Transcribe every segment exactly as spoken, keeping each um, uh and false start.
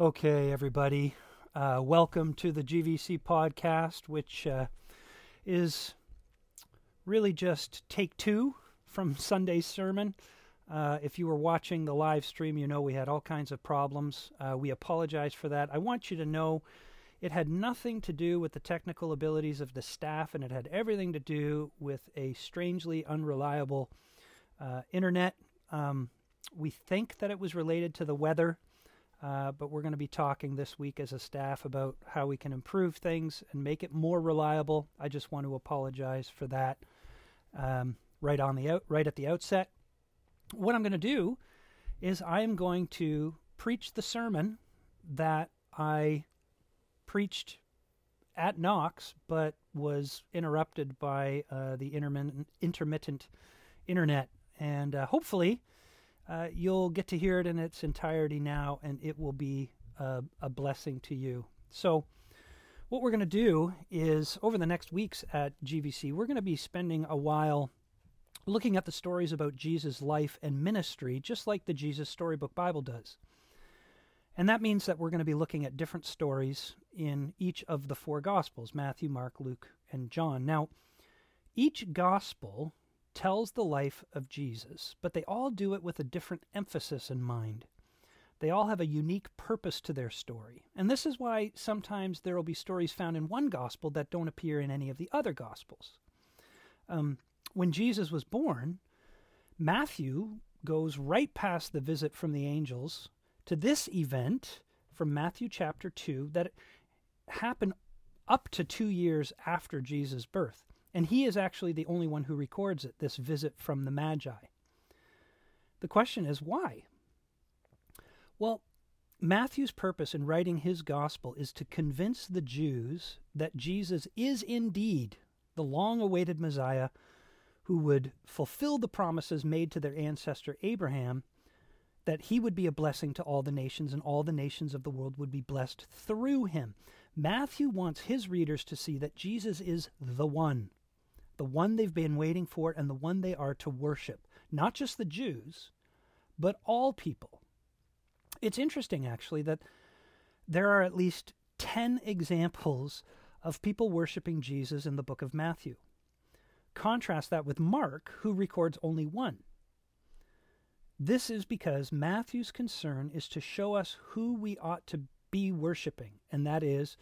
Okay, everybody, uh, welcome to the G V C podcast, which uh, is really just take two from Sunday's sermon. Uh, if you were watching the live stream, you know we had all kinds of problems. Uh, we apologize for that. I want you to know it had nothing to do with the technical abilities of the staff, and it had everything to do with a strangely unreliable uh, internet. Um, we think that it was related to the weather. Uh, but we're going to be talking this week as a staff about how we can improve things and make it more reliable. I just want to apologize for that um, right on the out, right at the outset. What I'm going to do is I am going to preach the sermon that I preached at Knox, but was interrupted by uh, the intermittent, intermittent internet, and uh, hopefully. Uh, you'll get to hear it in its entirety now, and it will be a, a blessing to you. So what we're going to do is, over the next weeks at G V C, we're going to be spending a while looking at the stories about Jesus' life and ministry, just like the Jesus Storybook Bible does. And that means that we're going to be looking at different stories in each of the four Gospels, Matthew, Mark, Luke, and John. Now, each Gospel tells the life of Jesus, but they all do it with a different emphasis in mind. They all have a unique purpose to their story. And this is why sometimes there will be stories found in one gospel that don't appear in any of the other gospels. Um, when Jesus was born, Matthew goes right past the visit from the angels to this event from Matthew chapter two that happened up to two years after Jesus' birth. And he is actually the only one who records it, this visit from the Magi. The question is, why? Well, Matthew's purpose in writing his gospel is to convince the Jews that Jesus is indeed the long-awaited Messiah who would fulfill the promises made to their ancestor Abraham, that he would be a blessing to all the nations and all the nations of the world would be blessed through him. Matthew wants his readers to see that Jesus is the one. The one they've been waiting for and the one they are to worship. Not just the Jews, but all people. It's interesting, actually, that there are at least ten examples of people worshiping Jesus in the book of Matthew. Contrast that with Mark, who records only one. This is because Matthew's concern is to show us who we ought to be worshiping, and that is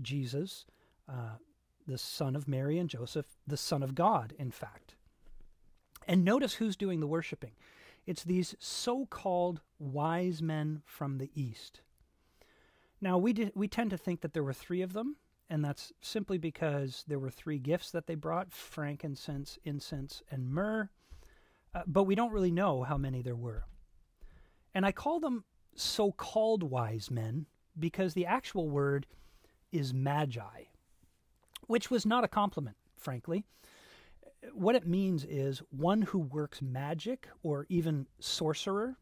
Jesus, uh, the son of Mary and Joseph, the Son of God, in fact. And notice who's doing the worshiping. It's these so-called wise men from the East. Now, we did, we tend to think that there were three of them, and that's simply because there were three gifts that they brought, frankincense, incense, and myrrh, uh, but we don't really know how many there were. And I call them so-called wise men because the actual word is magi, which was not a compliment, frankly. What it means is one who works magic or even sorcerer.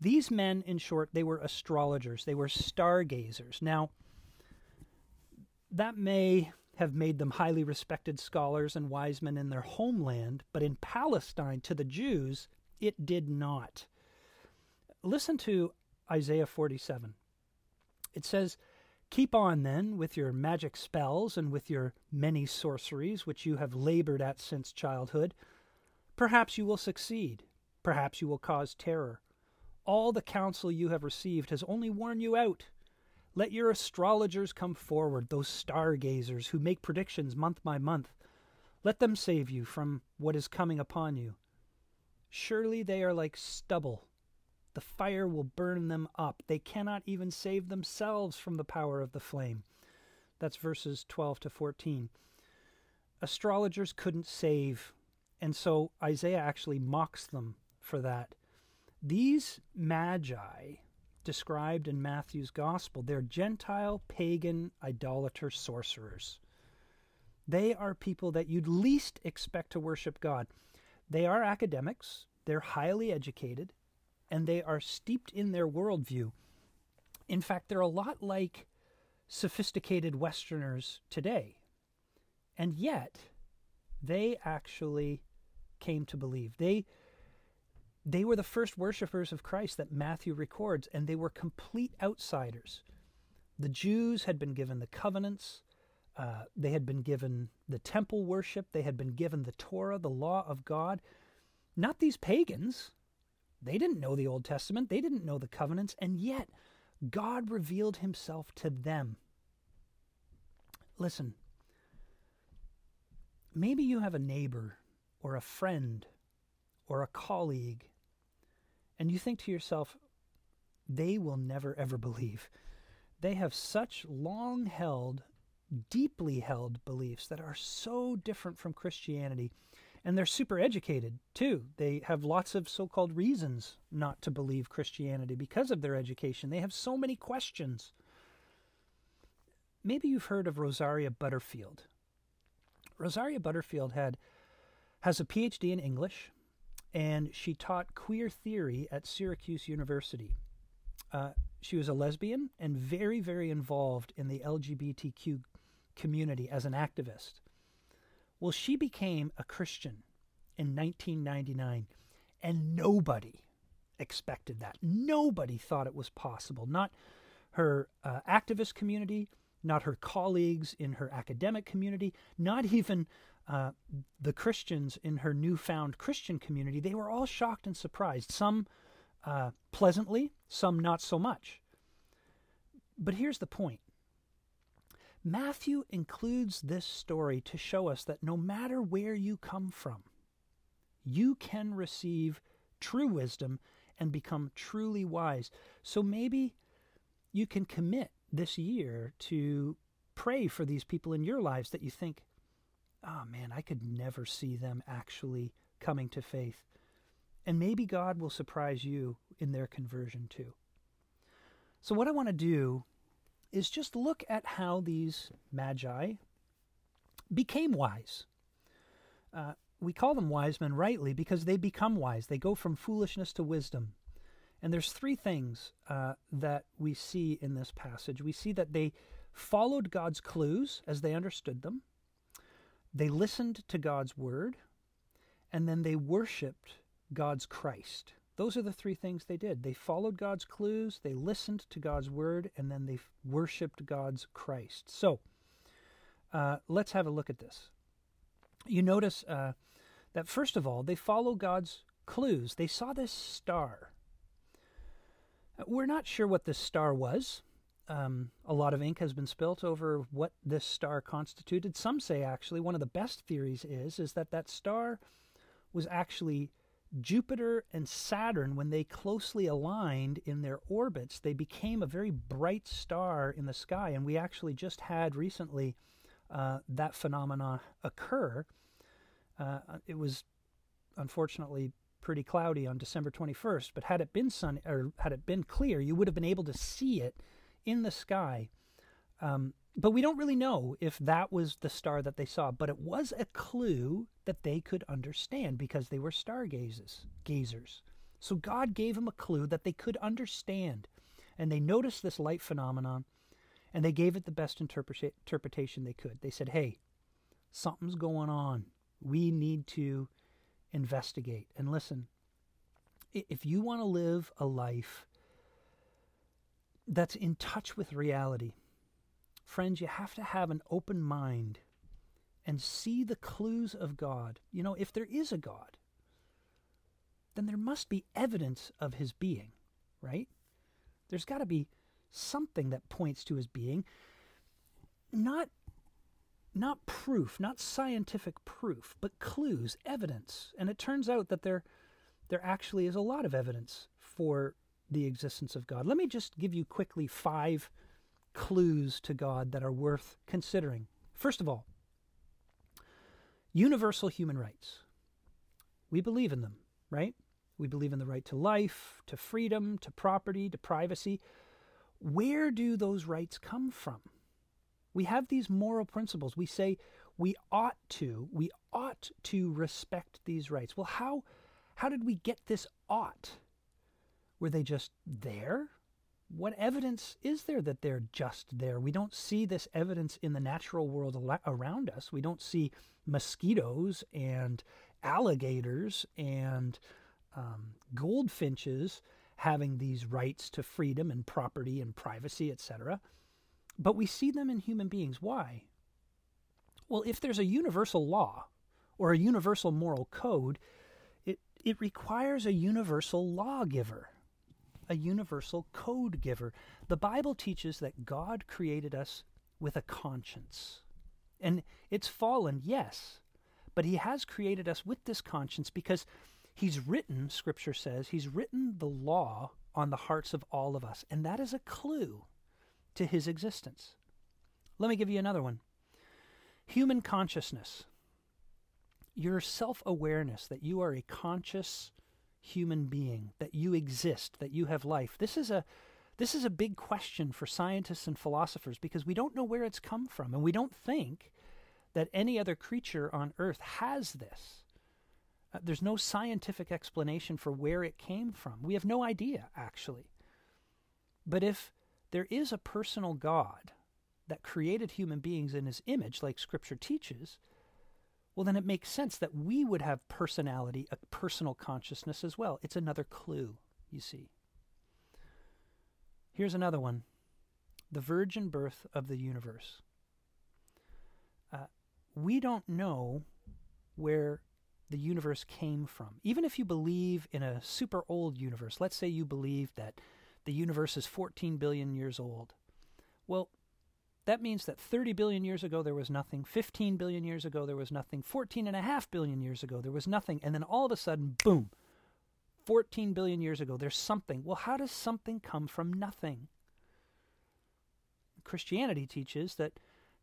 These men, in short, they were astrologers. They were stargazers. Now, that may have made them highly respected scholars and wise men in their homeland, but in Palestine, to the Jews, it did not. Listen to Isaiah forty-seven. It says, "Keep on then with your magic spells and with your many sorceries, which you have labored at since childhood. Perhaps you will succeed. Perhaps you will cause terror. All the counsel you have received has only worn you out. Let your astrologers come forward, those stargazers who make predictions month by month. Let them save you from what is coming upon you. Surely they are like stubble. The fire will burn them up. They cannot even save themselves from the power of the flame." That's verses twelve to fourteen. Astrologers couldn't save, and so Isaiah actually mocks them for that. These magi, described in Matthew's gospel, they're Gentile, pagan, idolater, sorcerers. They are people that you'd least expect to worship God. They are academics. They're highly educated. And they are steeped in their worldview. In fact, they're a lot like sophisticated Westerners today. And yet, they actually came to believe. They They were the first worshipers of Christ that Matthew records, and they were complete outsiders. The Jews had been given the covenants. Uh, they had been given the temple worship. They had been given the Torah, the law of God. Not these pagans. They didn't know the Old Testament. They didn't know the covenants. And yet, God revealed himself to them. Listen, maybe you have a neighbor or a friend or a colleague, and you think to yourself, they will never, ever believe. They have such long-held, deeply held beliefs that are so different from Christianity, and they're super educated too. They have lots of so-called reasons not to believe Christianity because of their education. They have so many questions. Maybe you've heard of Rosaria Butterfield. Rosaria Butterfield had has a P H D in English, and she taught queer theory at Syracuse University. Uh, she was a lesbian and very, very involved in the L G B T Q community as an activist. Well, she became a Christian in nineteen ninety-nine, and nobody expected that. Nobody thought it was possible. Not her uh, activist community, not her colleagues in her academic community, not even uh, the Christians in her newfound Christian community. They were all shocked and surprised, some uh, pleasantly, some not so much. But here's the point. Matthew includes this story to show us that no matter where you come from, you can receive true wisdom and become truly wise. So maybe you can commit this year to pray for these people in your lives that you think, oh man, I could never see them actually coming to faith. And maybe God will surprise you in their conversion too. So what I want to do is just look at how these magi became wise. Uh, we call them wise men rightly because they become wise. They go from foolishness to wisdom. And there's three things uh, that we see in this passage. We see that they followed God's clues as they understood them. They listened to God's word. And then they worshiped God's Christ. Those are the three things they did. They followed God's clues, they listened to God's word, and then they worshiped God's Christ. So, uh, let's have a look at this. You notice uh, that, first of all, they follow God's clues. They saw this star. We're not sure what this star was. Um, a lot of ink has been spilt over what this star constituted. Some say, actually, one of the best theories is, is that that star was actually Jupiter and Saturn. When they closely aligned in their orbits, they became a very bright star in the sky. And we actually just had recently uh, that phenomena occur. Uh, it was unfortunately pretty cloudy on December twenty-first, but had it been sun or had it been clear, you would have been able to see it in the sky. Um, but we don't really know if that was the star that they saw, but it was a clue that they could understand because they were stargazers. Gazers. So God gave them a clue that they could understand, and they noticed this light phenomenon, and they gave it the best interpreta- interpretation they could. They said, hey, something's going on. We need to investigate. And listen, if you want to live a life that's in touch with reality, friends, you have to have an open mind and see the clues of God. You know, if there is a God, then there must be evidence of his being, right? There's got to be something that points to his being. Not, not proof, not scientific proof, but clues, evidence. And it turns out that there, there actually is a lot of evidence for the existence of God. Let me just give you quickly five clues to God that are worth considering. First of all, universal human rights. We believe in them, right? We believe in the right to life, to freedom, to property, to privacy. Where do those rights come from? We have these moral principles. We say we ought to, we ought to respect these rights. Well, how, how did we get this ought? Were they just there? What evidence is there that they're just there? We don't see this evidence in the natural world around us. We don't see mosquitoes and alligators and um, goldfinches having these rights to freedom and property and privacy, et cetera. But we see them in human beings. Why? Well, if there's a universal law or a universal moral code, it, it requires a universal lawgiver, a universal code giver. The Bible teaches that God created us with a conscience. And it's fallen, yes, but he has created us with this conscience because he's written, Scripture says, he's written the law on the hearts of all of us. And that is a clue to his existence. Let me give you another one. Human consciousness. Your self-awareness that you are a conscious human being, that you exist, that you have life. This is a this is a big question for scientists and philosophers because we don't know where it's come from, and we don't think that any other creature on earth has this. Uh, there's no scientific explanation for where it came from. We have no idea, actually. But if there is a personal God that created human beings in his image, like Scripture teaches, well, then it makes sense that we would have personality, a personal consciousness as well. It's another clue, you see. Here's another one. The virgin birth of the universe. Uh, we don't know where the universe came from. Even if you believe in a super old universe, let's say you believe that the universe is fourteen billion years old. Well, that means that thirty billion years ago there was nothing, fifteen billion years ago there was nothing, fourteen and a half billion years ago there was nothing, and then all of a sudden, boom, fourteen billion years ago there's something. Well, how does something come from nothing? Christianity teaches that,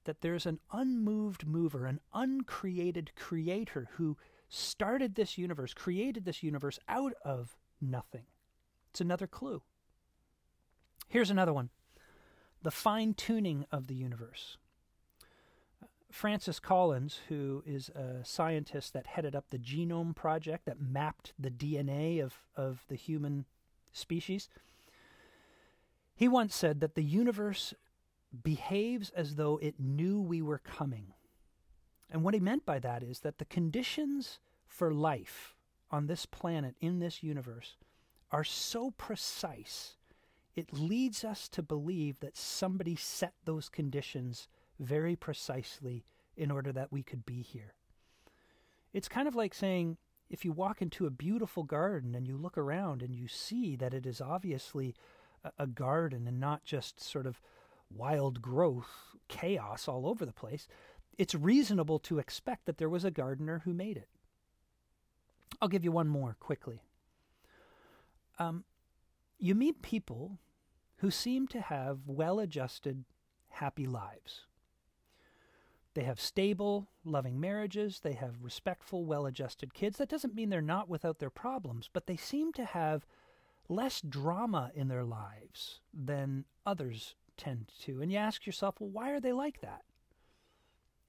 that there's an unmoved mover, an uncreated creator who started this universe, created this universe out of nothing. It's another clue. Here's another one, the fine-tuning of the universe. Francis Collins, who is a scientist that headed up the Genome Project that mapped the D N A of, of the human species, he once said that the universe behaves as though it knew we were coming. And what he meant by that is that the conditions for life on this planet, in this universe, are so precise it leads us to believe that somebody set those conditions very precisely in order that we could be here. It's kind of like saying, if you walk into a beautiful garden and you look around and you see that it is obviously a, a garden and not just sort of wild growth, chaos all over the place, it's reasonable to expect that there was a gardener who made it. I'll give you one more quickly. Um... You meet people who seem to have well-adjusted, happy lives. They have stable, loving marriages. They have respectful, well-adjusted kids. That doesn't mean they're not without their problems, but they seem to have less drama in their lives than others tend to. And you ask yourself, well, why are they like that?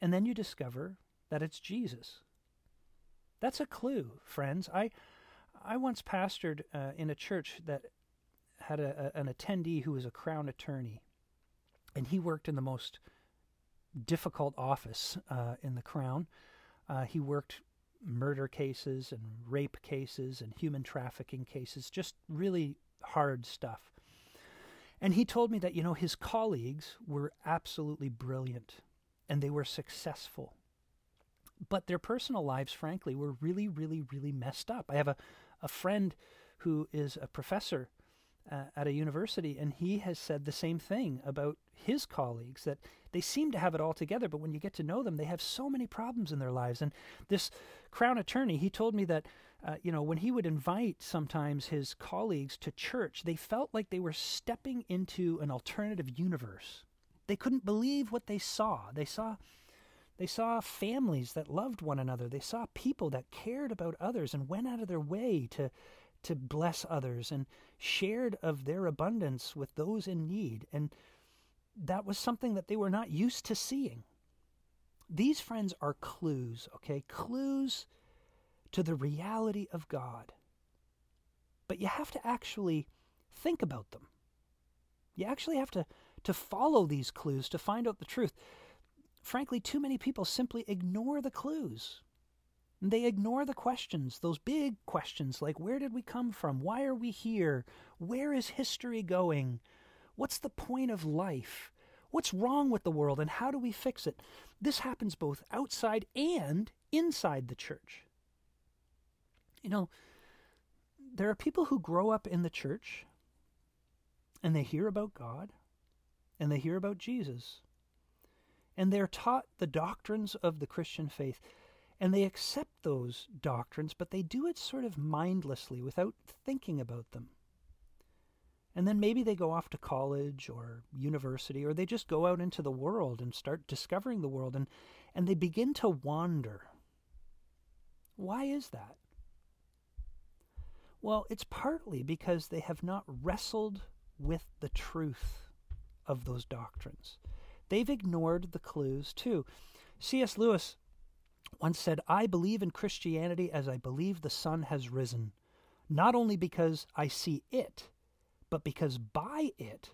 And then you discover that it's Jesus. That's a clue, friends. I, I once pastored uh, in a church that had a, a, an attendee who was a Crown attorney, and he worked in the most difficult office uh, in the Crown. Uh, he worked murder cases and rape cases and human trafficking cases, just really hard stuff. And he told me that, you know, his colleagues were absolutely brilliant and they were successful. But their personal lives, frankly, were really, really, really messed up. I have a, a friend who is a professor Uh, at a university, and he has said the same thing about his colleagues, that they seem to have it all together, but when you get to know them, they have so many problems in their lives. And this Crown attorney, he told me that, uh, you know, when he would invite sometimes his colleagues to church, they felt like they were stepping into an alternative universe. They couldn't believe what they saw. They saw, they saw families that loved one another. They saw people that cared about others and went out of their way to to bless others and shared of their abundance with those in need. And that was something that they were not used to seeing. These, friends, are clues, okay? Clues to the reality of God. But you have to actually think about them. You actually have to, to follow these clues to find out the truth. Frankly, too many people simply ignore the clues. They ignore the questions, those big questions like, where did we come from? Why are we here? Where is history going? What's the point of life? What's wrong with the world and how do we fix it? This happens both outside and inside the church. You know, there are people who grow up in the church and they hear about God and they hear about Jesus and they're taught the doctrines of the Christian faith and they accept those doctrines, but they do it sort of mindlessly without thinking about them. And then maybe they go off to college or university, or they just go out into the world and start discovering the world, and, and they begin to wander. Why is that? Well, it's partly because they have not wrestled with the truth of those doctrines. They've ignored the clues too. C S Lewis once said, "I believe in Christianity as I believe the sun has risen, not only because I see it, but because by it,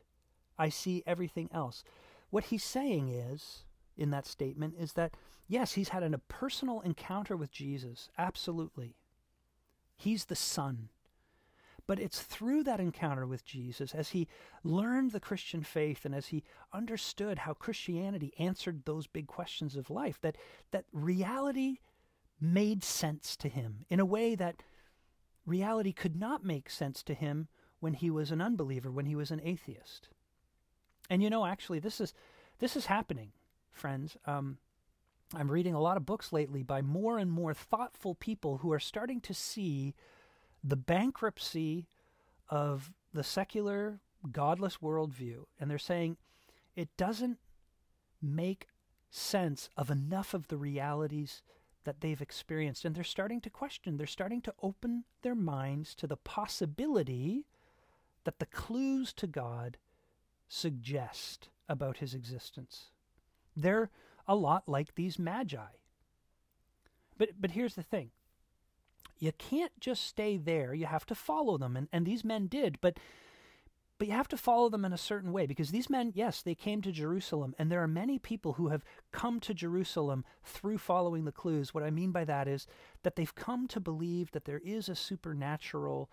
I see everything else." What he's saying is, in that statement, is that, yes, he's had a personal encounter with Jesus, absolutely. He's the Son. But it's through that encounter with Jesus, as he learned the Christian faith and as he understood how Christianity answered those big questions of life, that, that reality made sense to him in a way that reality could not make sense to him when he was an unbeliever, when he was an atheist. And you know, actually, this is this is happening, friends. Um, I'm reading a lot of books lately by more and more thoughtful people who are starting to see the bankruptcy of the secular, godless worldview. And they're saying it doesn't make sense of enough of the realities that they've experienced. And they're starting to question. They're starting to open their minds to the possibility that the clues to God suggest about his existence. They're a lot like these magi. But but here's the thing. You can't just stay there. You have to follow them. And, and these men did, but but you have to follow them in a certain way, because these men, yes, they came to Jerusalem, and there are many people who have come to Jerusalem through following the clues. What I mean by that is that they've come to believe that there is a supernatural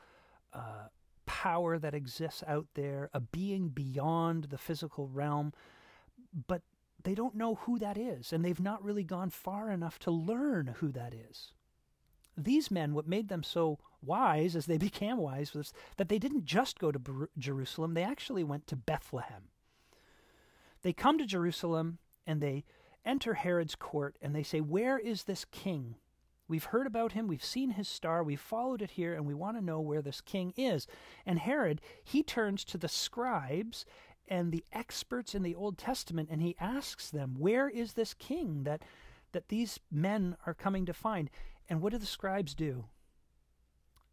uh power that exists out there, a being beyond the physical realm, but they don't know who that is, and they've not really gone far enough to learn who that is. These men, what made them so wise as they became wise was that they didn't just go to Ber- Jerusalem, they actually went to Bethlehem. They come to Jerusalem, and they enter Herod's court, and they say, "Where is this king? We've heard about him, we've seen his star, we've followed it here, and we want to know where this king is." And Herod, he turns to the scribes and the experts in the Old Testament, and he asks them, "Where is this king that, that these men are coming to find?" And what do the scribes do?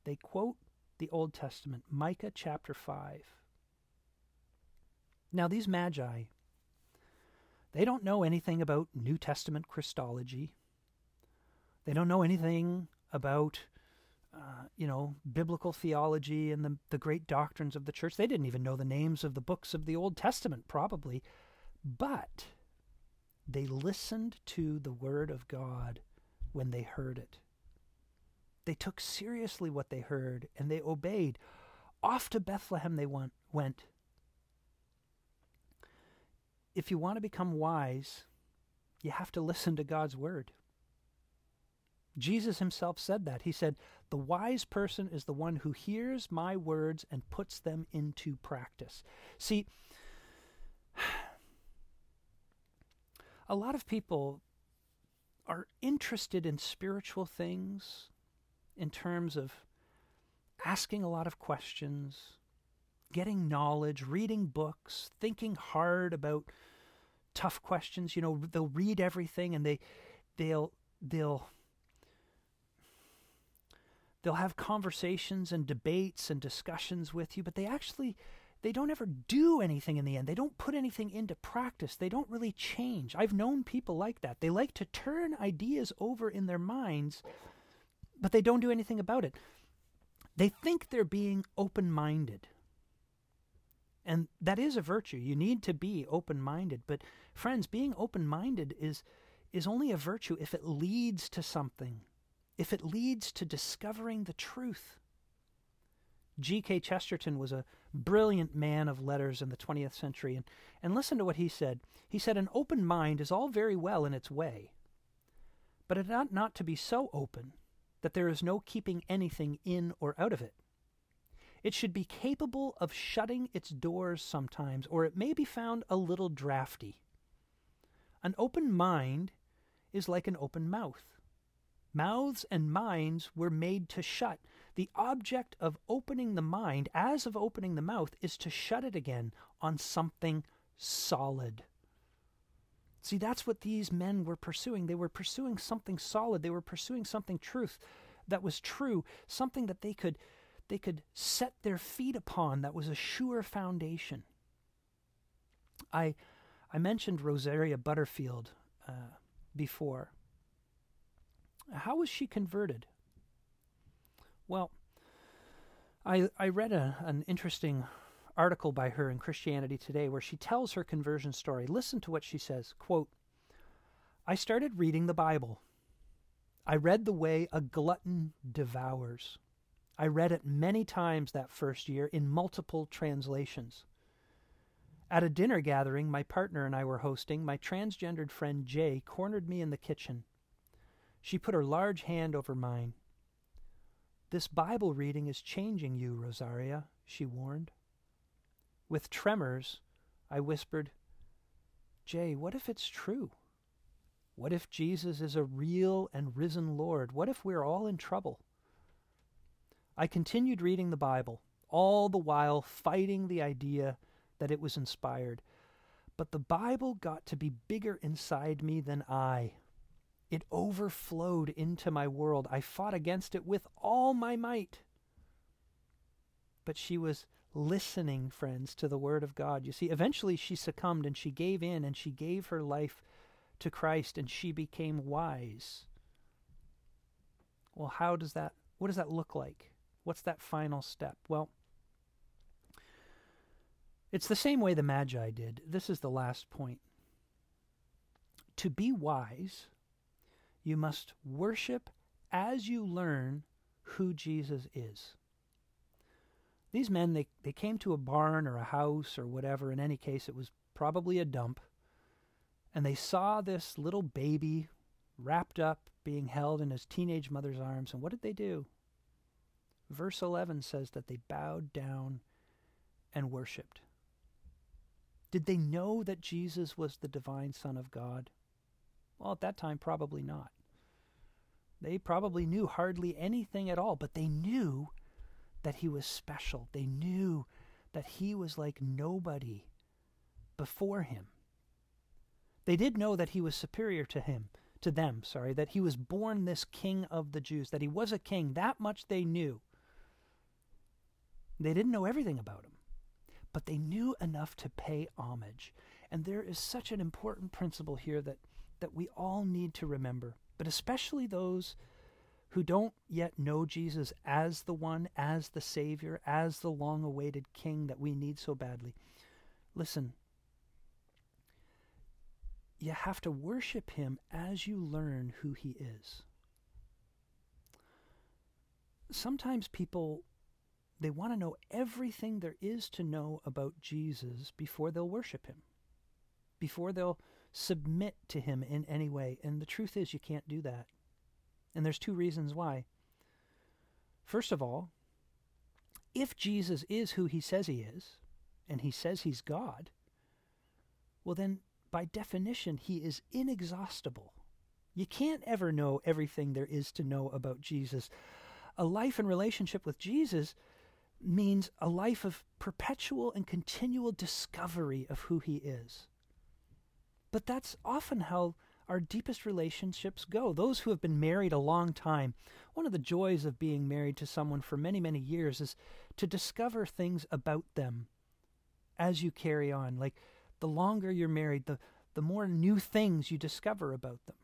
They quote the Old Testament, Micah chapter five. Now, these magi, they don't know anything about New Testament Christology. They don't know anything about, uh, you know, biblical theology and the, the great doctrines of the church. They didn't even know the names of the books of the Old Testament, probably. But they listened to the Word of God when they heard it. They took seriously what they heard, and they obeyed. Off to Bethlehem they went. If you want to become wise, you have to listen to God's Word. Jesus himself said that. He said, "The wise person is the one who hears my words and puts them into practice." See, a lot of people are interested in spiritual things in terms of asking a lot of questions, getting knowledge, reading books, thinking hard about tough questions. You know, they'll read everything and they, they'll, they'll, They'll have conversations and debates and discussions with you, but they actually, they don't ever do anything in the end. They don't put anything into practice. They don't really change. I've known people like that. They like to turn ideas over in their minds, but they don't do anything about it. They think they're being open-minded. And that is a virtue. You need to be open-minded. But friends, being open-minded is, is only a virtue if it leads to something. if it leads to discovering the truth. G K Chesterton was a brilliant man of letters in the twentieth century, and, and listen to what he said. He said, "An open mind is all very well in its way, but it ought not to be so open that there is no keeping anything in or out of it. It should be capable of shutting its doors sometimes, or it may be found a little drafty. An open mind is like an open mouth. Mouths and minds were made to shut. The object of opening the mind, as of opening the mouth, is to shut it again on something solid." See, that's what these men were pursuing. They were pursuing something solid. They were pursuing something truth that was true, something that they could they could set their feet upon, that was a sure foundation. I I mentioned Rosaria Butterfield uh, before. How was she converted? Well, I I read a, an interesting article by her in Christianity Today where she tells her conversion story. Listen to what she says, quote, "I started reading the Bible. I read the way a glutton devours. I read it many times that first year in multiple translations. At a dinner gathering my partner and I were hosting, my transgendered friend Jay cornered me in the kitchen. She put her large hand over mine. 'This Bible reading is changing you, Rosaria,' she warned. With tremors, I whispered, 'Jay, what if it's true? What if Jesus is a real and risen Lord? What if we're all in trouble?' I continued reading the Bible, all the while fighting the idea that it was inspired. But the Bible got to be bigger inside me than I. It overflowed into my world. I fought against it with all my might." But she was listening, friends, to the Word of God. You see, eventually she succumbed and she gave in and she gave her life to Christ and she became wise. Well, how does that, what does that look like? What's that final step? Well, it's the same way the Magi did. This is the last point. To be wise, you must worship as you learn who Jesus is. These men, they, they came to a barn or a house or whatever. In any case, it was probably a dump. And they saw this little baby wrapped up, being held in his teenage mother's arms. And what did they do? Verse eleven says that they bowed down and worshipped. Did they know that Jesus was the divine Son of God? Well, at that time, probably not. They probably knew hardly anything at all, but they knew that he was special. They knew that he was like nobody before him. They did know that he was superior to him, to them, sorry, that he was born this King of the Jews, that he was a king. That much they knew. They didn't know everything about him, but they knew enough to pay homage. And there is such an important principle here that that we all need to remember, but especially those who don't yet know Jesus as the one, as the Savior, as the long-awaited King that we need so badly. Listen, you have to worship him as you learn who he is. Sometimes people, they want to know everything there is to know about Jesus before they'll worship him, before they'll submit to him in any way. And the truth is, you can't do that. And there's two reasons why. First of all, if Jesus is who he says he is, and he says he's God, well then, by definition, he is inexhaustible. You can't ever know everything there is to know about Jesus. A life in relationship with Jesus means a life of perpetual and continual discovery of who he is. But that's often how our deepest relationships go. Those who have been married a long time, one of the joys of being married to someone for many, many years is to discover things about them as you carry on. Like, the longer you're married, the, the more new things you discover about them.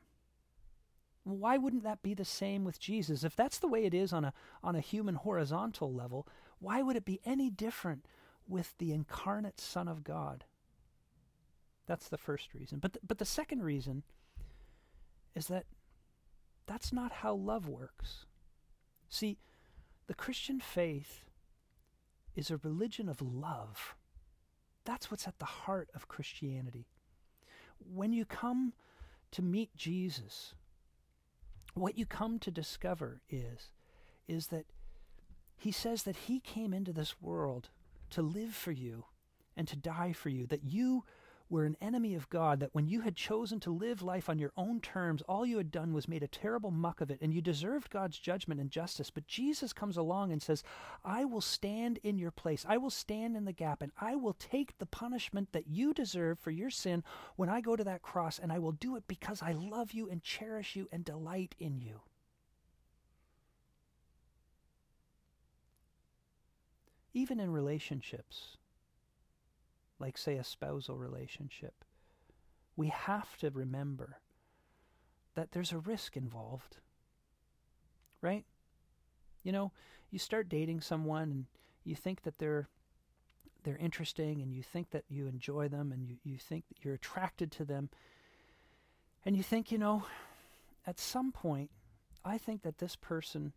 Why wouldn't that be the same with Jesus? If that's the way it is on a, on a human horizontal level, why would it be any different with the incarnate Son of God? That's the first reason. But th- but the second reason is that That's not how love works. See, the Christian faith is a religion of love. That's what's at the heart of Christianity. When you come to meet Jesus, what you come to discover is, is that he says that he came into this world to live for you and to die for you, that you were an enemy of God, that when you had chosen to live life on your own terms, all you had done was made a terrible muck of it, and you deserved God's judgment and justice. But Jesus comes along and says, I will stand in your place. I will stand in the gap, and I will take the punishment that you deserve for your sin when I go to that cross, and I will do it because I love you and cherish you and delight in you. Even in relationships, like, say, a spousal relationship, we have to remember that there's a risk involved, right? You know, you start dating someone and you think that they're they're interesting, and you think that you enjoy them, and you, you think that you're attracted to them. And you think, you know, at some point, I think that this person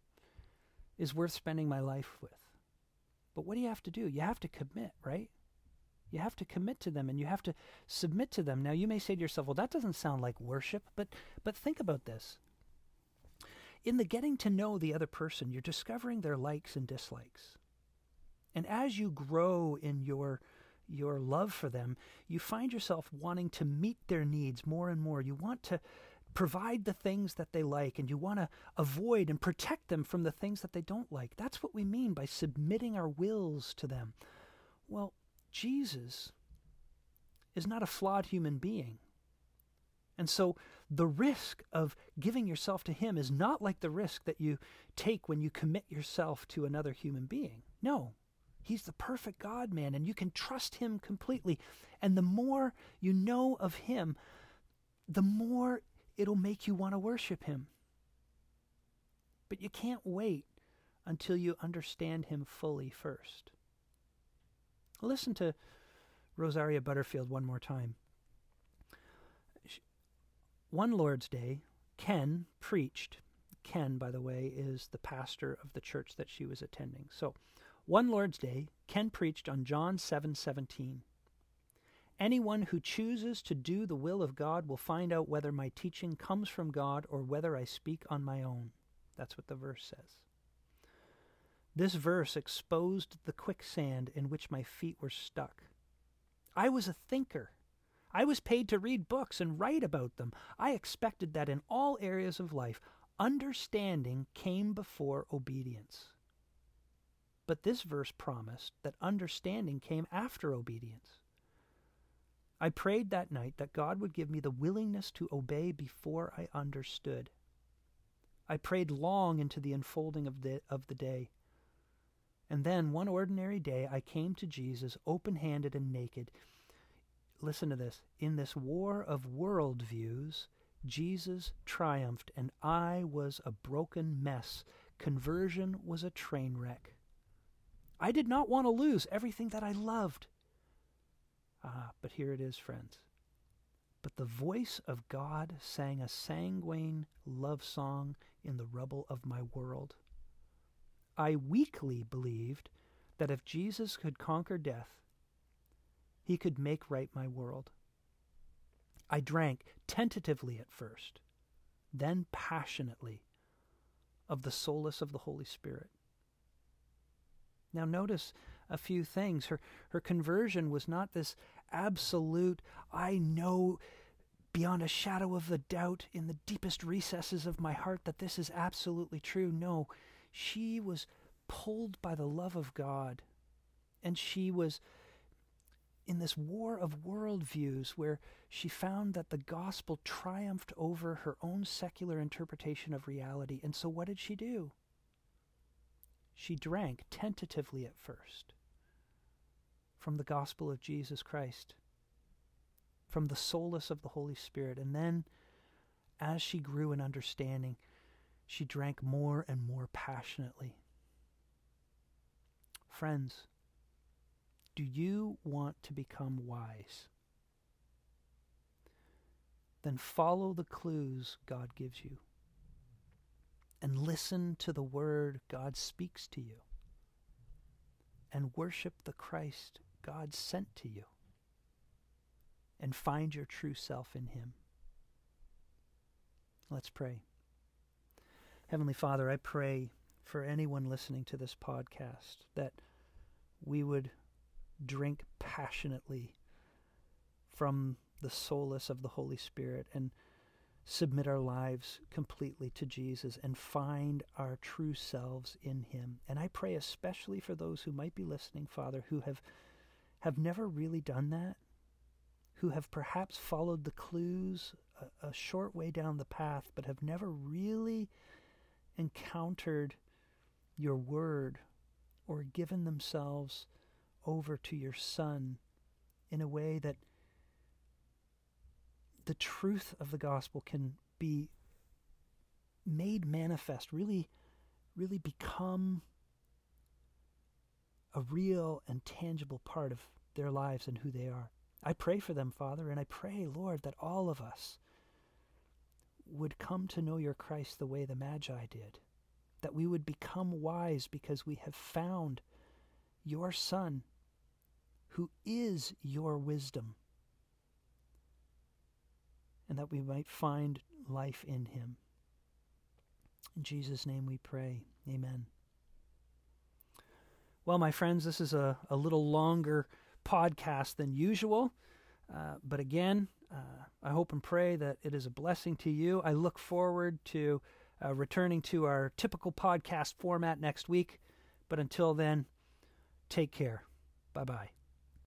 is worth spending my life with. But what do you have to do? You have to commit, right? You have to commit to them, and you have to submit to them. Now, you may say to yourself, well, that doesn't sound like worship, but but think about this. In the getting to know the other person, you're discovering their likes and dislikes. And as you grow in your, your love for them, you find yourself wanting to meet their needs more and more. You want to provide the things that they like, and you want to avoid and protect them from the things that they don't like. That's what we mean by submitting our wills to them. Well, Jesus is not a flawed human being. And so the risk of giving yourself to him is not like the risk that you take when you commit yourself to another human being. No, he's the perfect God-man, and you can trust him completely. And the more you know of him, the more it'll make you want to worship him. But you can't wait until you understand him fully first. Listen to Rosaria Butterfield one more time. One Lord's Day, Ken preached. Ken, by the way, is the pastor of the church that she was attending. So, one Lord's Day, Ken preached on John seven seventeen. Anyone who chooses to do the will of God will find out whether my teaching comes from God or whether I speak on my own. That's what the verse says. This verse exposed the quicksand in which my feet were stuck. I was a thinker. I was paid to read books and write about them. I expected that in all areas of life, understanding came before obedience. But this verse promised that understanding came after obedience. I prayed that night that God would give me the willingness to obey before I understood. I prayed long into the unfolding of the, of the day. And then, one ordinary day, I came to Jesus, open-handed and naked. Listen to this. In this war of worldviews, Jesus triumphed, and I was a broken mess. Conversion was a train wreck. I did not want to lose everything that I loved. Ah, but here it is, friends. But the voice of God sang a sanguine love song in the rubble of my world. I weakly believed that if Jesus could conquer death, he could make right my world. I drank tentatively at first, then passionately, of the solace of the Holy Spirit. Now notice a few things. Her, her conversion was not this absolute, I know beyond a shadow of a doubt in the deepest recesses of my heart that this is absolutely true. No. She was pulled by the love of God, and she was in this war of worldviews where she found that the gospel triumphed over her own secular interpretation of reality. And so what did she do? She drank tentatively at first from the gospel of Jesus Christ, from the solace of the Holy Spirit. And then as she grew in understanding, she drank more and more passionately. Friends, do you want to become wise? Then follow the clues God gives you. and listen to the word God speaks to you, and worship the Christ God sent to you, and find your true self in him. Let's pray. Heavenly Father, I pray for anyone listening to this podcast that we would drink passionately from the solace of the Holy Spirit and submit our lives completely to Jesus and find our true selves in him. And I pray especially for those who might be listening, Father, who have have never really done that, who have perhaps followed the clues a, a short way down the path, but have never really encountered your word or given themselves over to your Son in a way that the truth of the gospel can be made manifest, really, really become a real and tangible part of their lives and who they are. I pray for them, Father, and I pray, Lord, that all of us would come to know your Christ the way the Magi did, that we would become wise because we have found your Son, who is your wisdom, and that we might find life in him. In Jesus' name we pray. Amen. Well, my friends, this is a, a little longer podcast than usual. Uh, but again, uh, I hope and pray that it is a blessing to you. I look forward to uh, returning to our typical podcast format next week. But until then, take care. Bye-bye.